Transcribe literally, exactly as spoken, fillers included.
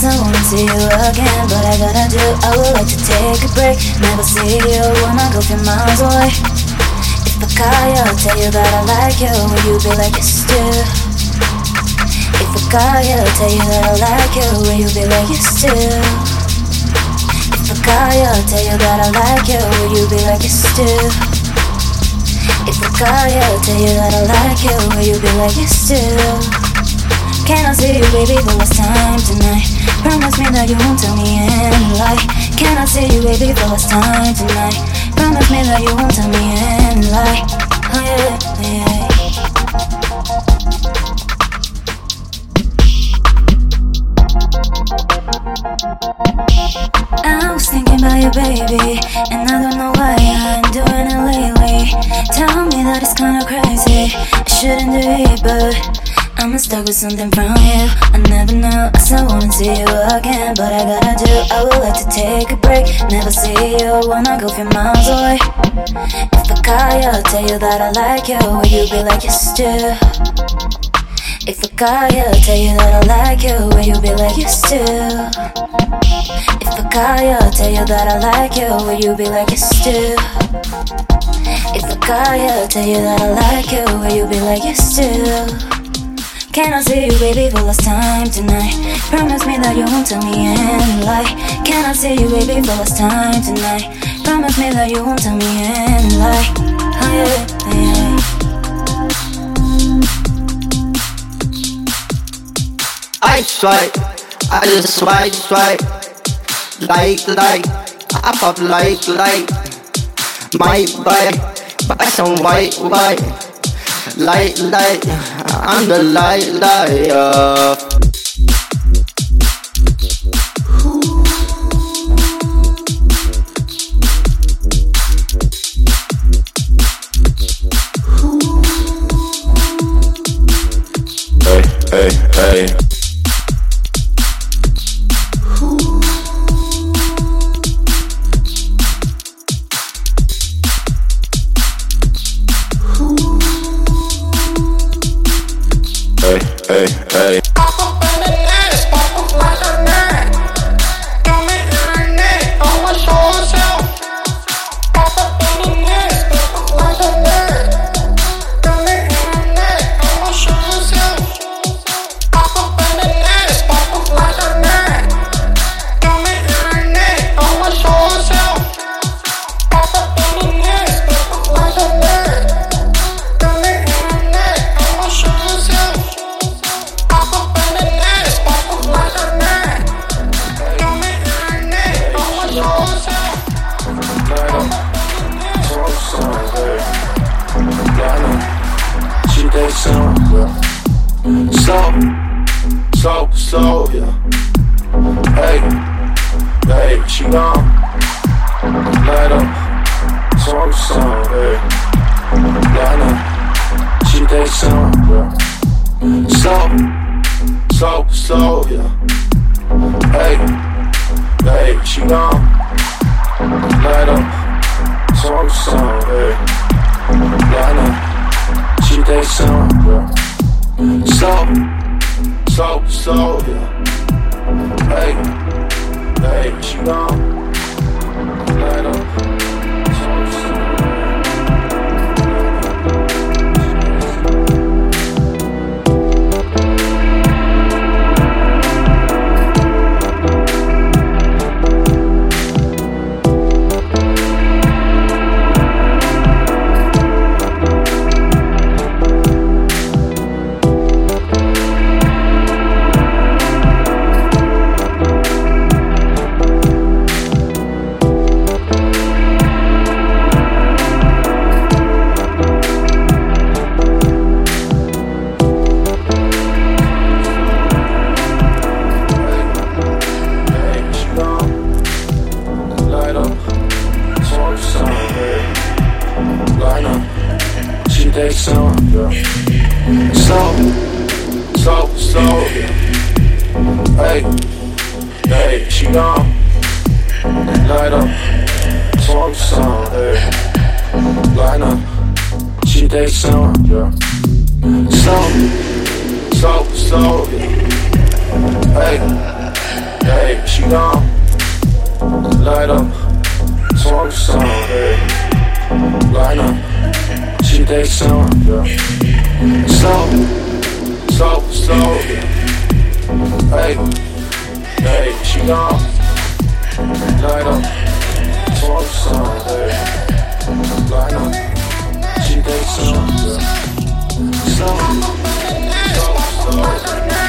guess I wanna see you again, but I gotta do, I would like to take a break. Never see you, wanna go few miles away. If I call you, I'll tell you that I like you. Will you be like yes do? If I call you, I'll tell you that I like you. Will you be like yes do? If I call you, I'll tell you that I like you. Will you be like yes do? If I call you, I'll tell you that I like you. Will you be like yes do? Can I see you, baby, for last time tonight? Promise me that you won't tell me any lie. Can I see you, baby, for last time tonight? Promise me that you won't tell me any lie. Oh yeah, yeah. I was thinking about you, baby, and I don't know why I ain't doing it lately. Tell me that it's kinda crazy, I shouldn't do it, but I'm stuck with something from you. I never know, I still wanna see you again, but I gotta do, I would like to take a break. Never see you, wanna go few miles away. If I call you, I'll tell you that I like you. Will you be like yes do? If I call you, I'll tell you that I like you. Will you be like yes do? If I call you, I'll tell you that I like you. Will you be like yes do? If I call you, I'll tell you that I like you. Will you be like yes do? Can I see you, baby, for last time tonight? Promise me that you won't tell me any lie. Can I see you, baby, for last time tonight? Promise me that you won't tell me any lie. Oh yeah, yeah. I swipe, I just swipe, swipe. Like, like, I pop like, like. My bike, but I sound white, white. Light, light, I'm the light, light up. Hey, hey, hey. Hey, hey. Pop up on the night, pop up like a night. Tell me your name, I wanna show myself. Pop up on the night, pop up like a night. Tell me your name, I wanna show myself. Pop up on the night, pop up like a night. Tell me your name, I wanna show myself. Pop up on the night, pop up like a night. Tell me your name, I wanna show myself. Slow, slow, slow, yeah. Hey, hey, she gone. Light up, slow, slow, hey. Light up, she takes some, yeah. Slow, slow, slow, yeah. Hey, hey, she gone. Light up, slow, slow, hey. Light up. She takes some, yeah. Slow, slow, slow, yeah. Hey, hey, she gone. Light up, slow, take some, yeah. Slow, slow, slow, yeah. Hey, hey, she gone. Light up, slow, slow, hey. Light up, she takes some, yeah. Slow, slow, slow, yeah. Hey, Hey, she gone, light up, talk some, hey, light up, she takes some, yeah. Slow, slow, slow, hey, hey, she gone, light up, talk some, hey, light up, she takes some, yeah. Slow, slow, slow.